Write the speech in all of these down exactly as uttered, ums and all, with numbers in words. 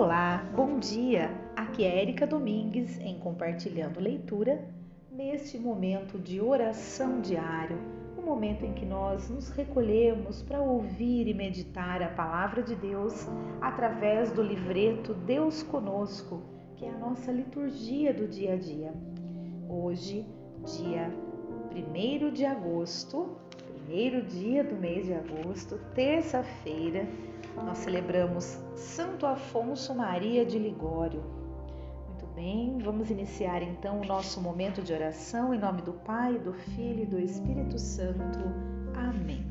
Olá, bom dia! Aqui é Érica Domingues em Compartilhando Leitura, neste momento de oração diário, um momento em que nós nos recolhemos para ouvir e meditar a Palavra de Deus através do livreto Deus Conosco, que é a nossa liturgia do dia a dia. Hoje, dia primeiro de agosto, primeiro dia do mês de agosto, terça-feira, nós celebramos Santo Afonso Maria de Ligório. Muito bem, vamos iniciar então o nosso momento de oração em nome do Pai, do Filho e do Espírito Santo. Amém.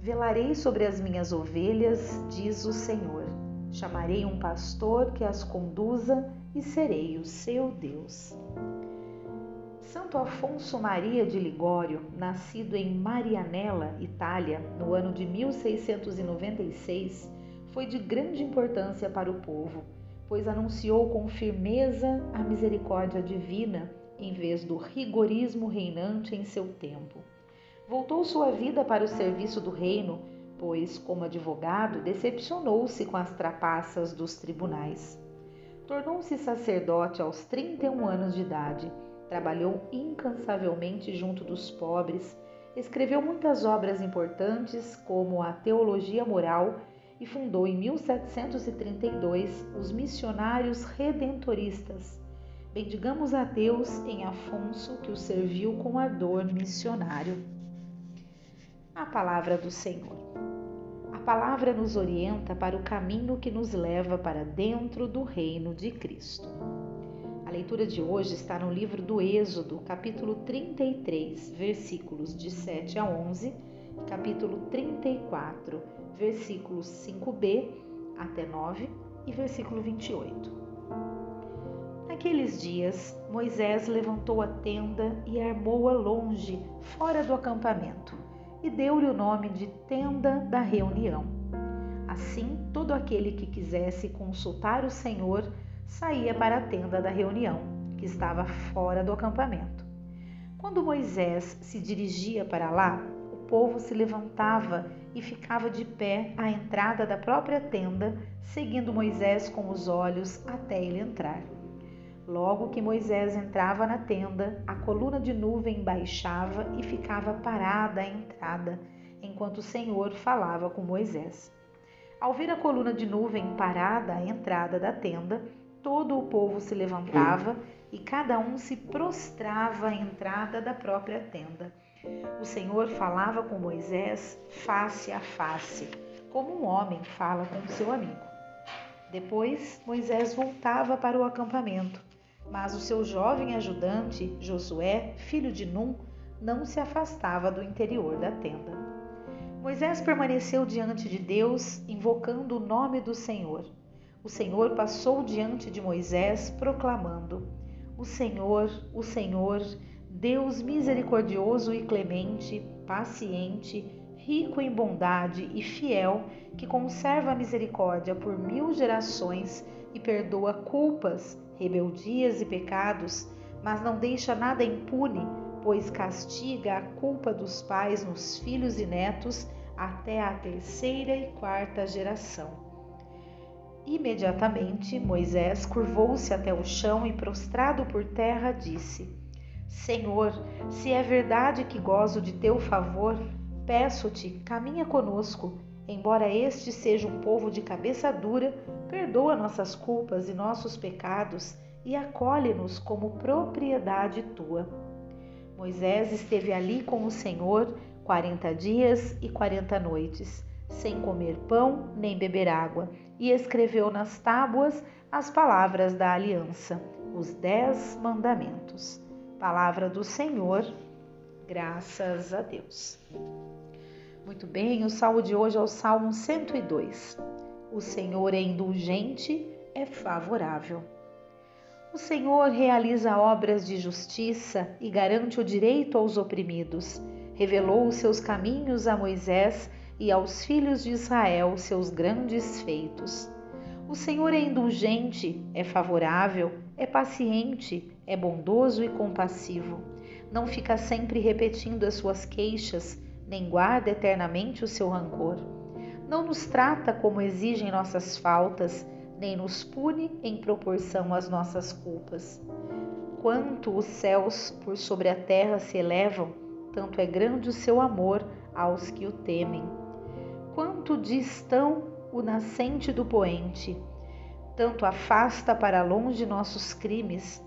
Velarei sobre as minhas ovelhas, diz o Senhor. Chamarei um pastor que as conduza e serei o seu Deus. Santo Afonso Maria de Ligório, nascido em Marianella, Itália, no ano de mil seiscentos e noventa e seis, foi de grande importância para o povo, pois anunciou com firmeza a misericórdia divina em vez do rigorismo reinante em seu tempo. Voltou sua vida para o serviço do reino, pois, como advogado, decepcionou-se com as trapaças dos tribunais. Tornou-se sacerdote aos trinta e um anos de idade. Trabalhou incansavelmente junto dos pobres, escreveu muitas obras importantes como a Teologia Moral e fundou em mil setecentos e trinta e dois os Missionários Redentoristas. Bendigamos a Deus em Afonso, que o serviu com ardor missionário. A Palavra do Senhor. A Palavra nos orienta para o caminho que nos leva para dentro do reino de Cristo. A leitura de hoje está no livro do Êxodo, capítulo trinta e três, versículos de sete a onze, capítulo trinta e quatro, versículos cinco b até nove e versículo vinte e oito. Naqueles dias, Moisés levantou a tenda e armou-a longe, fora do acampamento, e deu-lhe o nome de Tenda da Reunião. Assim, todo aquele que quisesse consultar o Senhor saía para a tenda da reunião, que estava fora do acampamento. Quando Moisés se dirigia para lá, o povo se levantava e ficava de pé à entrada da própria tenda, seguindo Moisés com os olhos até ele entrar. Logo que Moisés entrava na tenda, a coluna de nuvem baixava e ficava parada à entrada, enquanto o Senhor falava com Moisés. Ao ver a coluna de nuvem parada à entrada da tenda, todo o povo se levantava e cada um se prostrava à entrada da própria tenda. O Senhor falava com Moisés face a face, como um homem fala com seu amigo. Depois, Moisés voltava para o acampamento, mas o seu jovem ajudante, Josué, filho de Num, não se afastava do interior da tenda. Moisés permaneceu diante de Deus, invocando o nome do Senhor. O Senhor passou diante de Moisés, proclamando: O Senhor, o Senhor, Deus misericordioso e clemente, paciente, rico em bondade e fiel, que conserva a misericórdia por mil gerações e perdoa culpas, rebeldias e pecados, mas não deixa nada impune, pois castiga a culpa dos pais nos filhos e netos até a terceira e quarta geração. Imediatamente, Moisés curvou-se até o chão e, prostrado por terra, disse: Senhor, se é verdade que gozo de teu favor, peço-te, caminha conosco. Embora este seja um povo de cabeça dura, perdoa nossas culpas e nossos pecados e acolhe-nos como propriedade tua. Moisés esteve ali com o Senhor quarenta dias e quarenta noites, sem comer pão nem beber água, e escreveu nas tábuas as palavras da aliança, os dez mandamentos. Palavra do Senhor, graças a Deus. Muito bem, o salmo de hoje é o Salmo cento e dois. O Senhor é indulgente, é favorável. O Senhor realiza obras de justiça e garante o direito aos oprimidos. Revelou os seus caminhos a Moisés e aos filhos de Israel seus grandes feitos. O Senhor é indulgente, é favorável, é paciente, é bondoso e compassivo. Não fica sempre repetindo as suas queixas, nem guarda eternamente o seu rancor. Não nos trata como exigem nossas faltas, nem nos pune em proporção às nossas culpas. Quanto os céus por sobre a terra se elevam, tanto é grande o seu amor aos que o temem. Quanto distão o nascente do poente, tanto afasta para longe nossos crimes.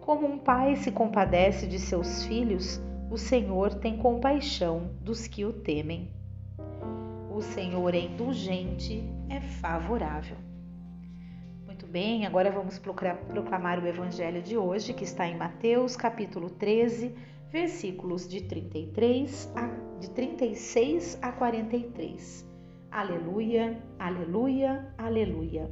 Como um pai se compadece de seus filhos, o Senhor tem compaixão dos que o temem. O Senhor é indulgente, é favorável. Muito bem, agora vamos proclamar o Evangelho de hoje, que está em Mateus, capítulo treze, versículos de, trinta e três a, de trinta e seis a quarenta e três. Aleluia, aleluia, aleluia.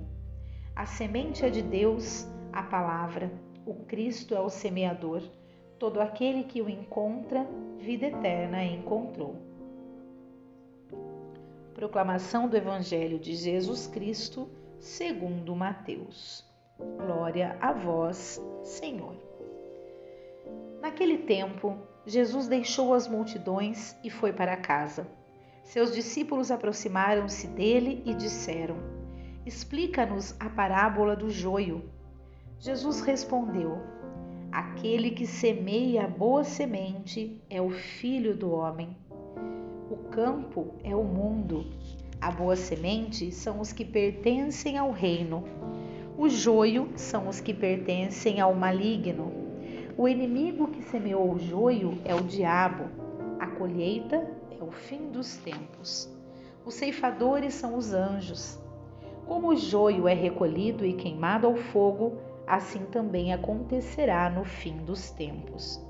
A semente é de Deus, a palavra. O Cristo é o semeador. Todo aquele que o encontra, vida eterna encontrou. Proclamação do Evangelho de Jesus Cristo, segundo Mateus. Glória a vós, Senhor. Naquele tempo, Jesus deixou as multidões e foi para casa. Seus discípulos aproximaram-se dele e disseram: explica-nos a parábola do joio. Jesus respondeu: aquele que semeia a boa semente é o Filho do Homem. O campo é o mundo. A boa semente são os que pertencem ao reino. O joio são os que pertencem ao maligno. O inimigo que semeou o joio é o diabo. A colheita é o fim dos tempos. Os ceifadores são os anjos. Como o joio é recolhido e queimado ao fogo, assim também acontecerá no fim dos tempos.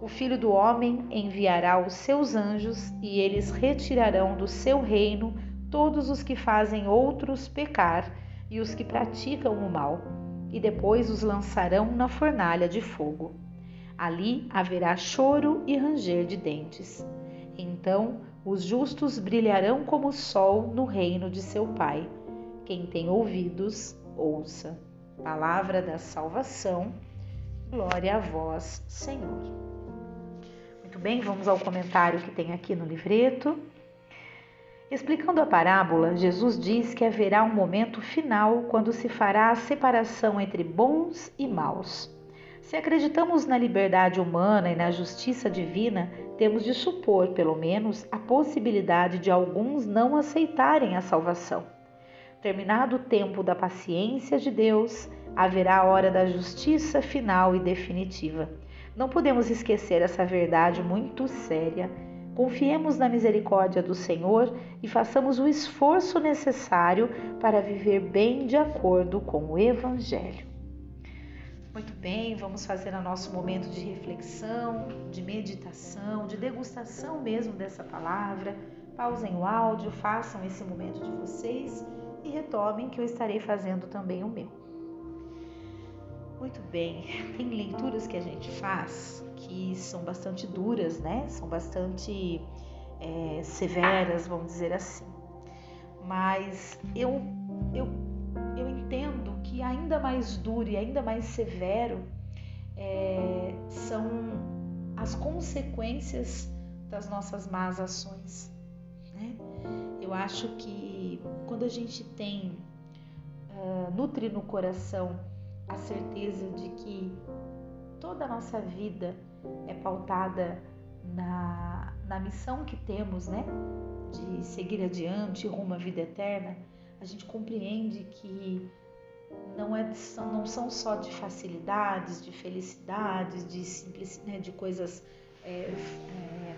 O Filho do Homem enviará os seus anjos e eles retirarão do seu reino todos os que fazem outros pecar e os que praticam o mal, e depois os lançarão na fornalha de fogo. Ali haverá choro e ranger de dentes. Então os justos brilharão como o sol no reino de seu Pai. Quem tem ouvidos, ouça. Palavra da salvação, glória a vós, Senhor. Muito bem, vamos ao comentário que tem aqui no livreto. Explicando a parábola, Jesus diz que haverá um momento final quando se fará a separação entre bons e maus. Se acreditamos na liberdade humana e na justiça divina, temos de supor, pelo menos, a possibilidade de alguns não aceitarem a salvação. Terminado o tempo da paciência de Deus, haverá a hora da justiça final e definitiva. Não podemos esquecer essa verdade muito séria. Confiemos na misericórdia do Senhor e façamos o esforço necessário para viver bem de acordo com o Evangelho. Muito bem, vamos fazer o nosso momento de reflexão, de meditação, de degustação mesmo dessa palavra. Pausem o áudio, façam esse momento de vocês e retomem, que eu estarei fazendo também o meu. Muito bem, tem leituras que a gente faz que são bastante duras, né? São bastante é, severas, vamos dizer assim. Mas eu, eu, eu entendo que ainda mais duro e ainda mais severo é, são as consequências das nossas más ações, né? Eu acho que quando a gente tem, uh, nutre no coração a certeza de que toda a nossa vida é pautada na, na missão que temos, né? De seguir adiante rumo à vida eterna, a gente compreende que não, é, são, não são só de facilidades, de felicidades, de, simples, né? de coisas... É, é,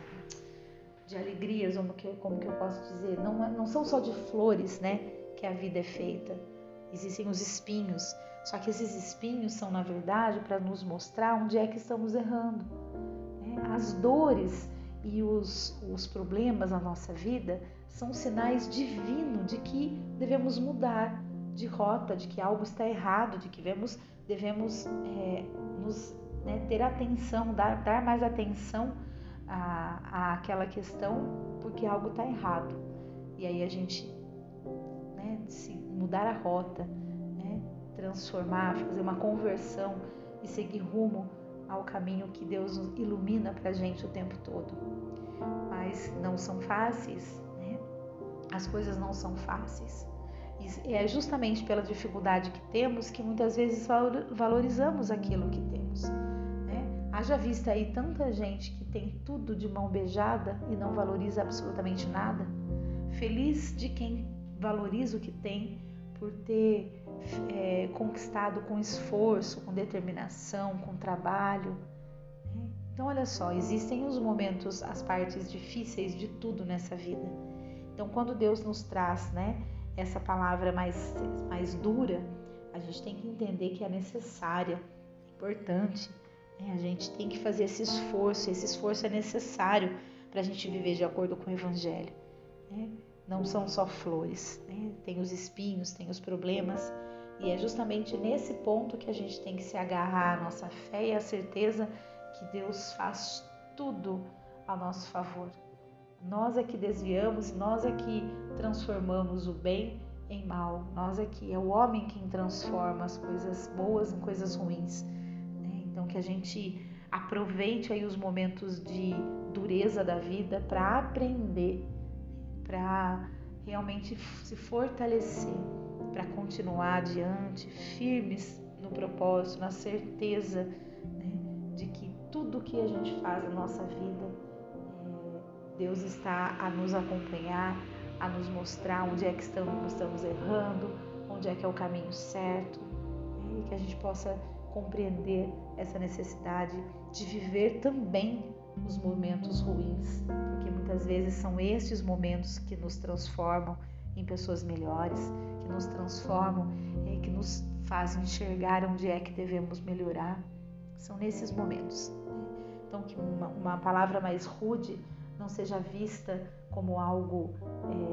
de alegrias, como que, eu, como que eu posso dizer, não, não são só de flores, né, que a vida é feita. Existem os espinhos, só que esses espinhos são, na verdade, para nos mostrar onde é que estamos errando, né? As dores e os, os problemas na nossa vida são sinais divinos de que devemos mudar de rota, de que algo está errado, de que devemos, devemos é, nos, né, ter atenção, dar, dar mais atenção A, a aquela questão, porque algo está errado. E aí a gente, né, se mudar a rota, né, transformar, fazer uma conversão e seguir rumo ao caminho que Deus ilumina para a gente o tempo todo. Mas não são fáceis, né? As coisas não são fáceis. E é justamente pela dificuldade que temos que muitas vezes valorizamos aquilo que temos, né? Haja vista aí tanta gente que tem tudo de mão beijada e não valoriza absolutamente nada. Feliz de quem valoriza o que tem por ter é, conquistado com esforço, com determinação, com trabalho. Né? Então, olha só, existem os momentos, as partes difíceis de tudo nessa vida. Então, quando Deus nos traz, né, essa palavra mais, mais dura, a gente tem que entender que é necessária, importante, né? A gente tem que fazer esse esforço, esse esforço é necessário para a gente viver de acordo com o Evangelho, né? Não são só flores, né? Tem os espinhos, tem os problemas, e é justamente nesse ponto que a gente tem que se agarrar à nossa fé e à certeza que Deus faz tudo a nosso favor. Nós é que desviamos, nós é que transformamos o bem em mal. Nós é que é o homem quem transforma as coisas boas em coisas ruins, né? Então que a gente aproveite aí os momentos de dureza da vida para aprender, para realmente se fortalecer, para continuar adiante, firmes no propósito, na certeza, né, de que tudo que a gente faz na nossa vida, Deus está a nos acompanhar, a nos mostrar onde é que estamos, estamos errando, onde é que é o caminho certo, e que a gente possa compreender essa necessidade de viver também os momentos ruins, porque muitas vezes são estes momentos que nos transformam em pessoas melhores, que nos transformam e que nos fazem enxergar onde é que devemos melhorar. São nesses momentos. Então, que uma, uma palavra mais rude não seja vista como algo,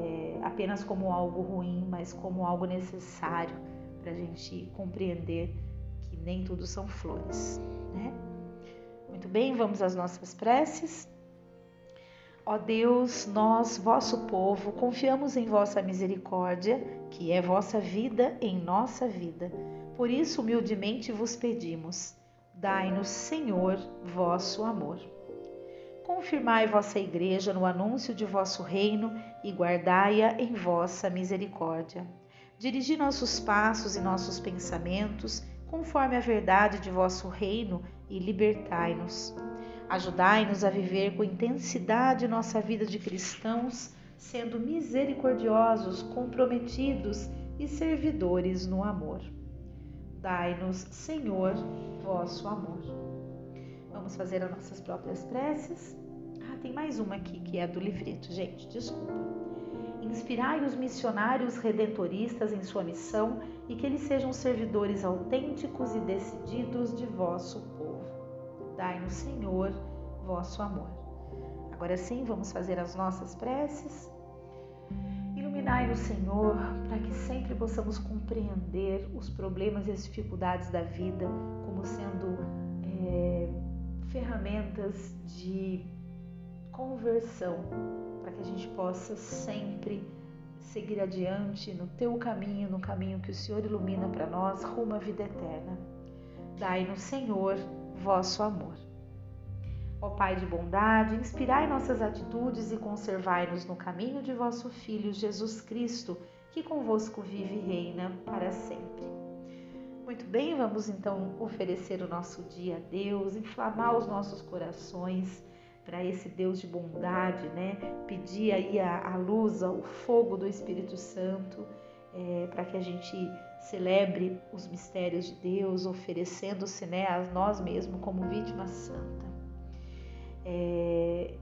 é, apenas como algo ruim, mas como algo necessário para a gente compreender que nem tudo são flores, né? Muito bem, vamos às nossas preces. Ó Deus, nós, vosso povo, confiamos em vossa misericórdia, que é vossa vida em nossa vida. Por isso, humildemente vos pedimos, dai-nos, Senhor, vosso amor. Confirmai vossa igreja no anúncio de vosso reino e guardai-a em vossa misericórdia. Dirigi nossos passos e nossos pensamentos conforme a verdade de vosso reino e libertai-nos. Ajudai-nos a viver com intensidade nossa vida de cristãos, sendo misericordiosos, comprometidos e servidores no amor. Dai-nos, Senhor, vosso amor. Vamos fazer as nossas próprias preces. Ah, tem mais uma aqui que é do livreto, gente, desculpa. Inspirai os missionários redentoristas em sua missão e que eles sejam servidores autênticos e decididos de vosso povo. Dai-nos, Senhor, vosso amor. Agora sim, vamos fazer as nossas preces. Iluminai-nos, Senhor, para que sempre possamos compreender os problemas e as dificuldades da vida como sendo é, ferramentas de conversão, para que a gente possa sempre seguir adiante no teu caminho, no caminho que o Senhor ilumina para nós, rumo à vida eterna. Dai-nos, Senhor, vosso amor. Ó Pai de bondade, inspirai nossas atitudes e conservai-nos no caminho de vosso Filho Jesus Cristo, que convosco vive e reina para sempre. Muito bem, vamos então oferecer o nosso dia a Deus, inflamar os nossos corações para esse Deus de bondade, né? Pedir aí a, a luz, o fogo do Espírito Santo, é, para que a gente celebre os mistérios de Deus, oferecendo-se, né, a nós mesmos como vítima santa. É,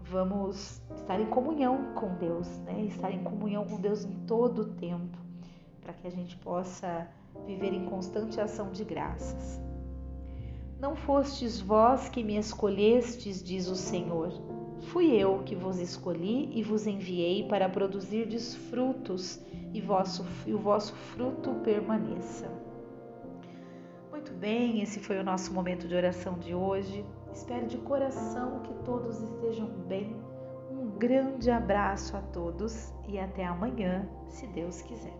vamos estar em comunhão com Deus, né? Estar em comunhão com Deus em todo o tempo, para que a gente possa viver em constante ação de graças. Não fostes vós que me escolhestes, diz o Senhor. Fui eu que vos escolhi e vos enviei para produzirdes frutos e, vosso, e o vosso fruto permaneça. Muito bem, esse foi o nosso momento de oração de hoje. Espero de coração que todos estejam bem. Um grande abraço a todos e até amanhã, se Deus quiser.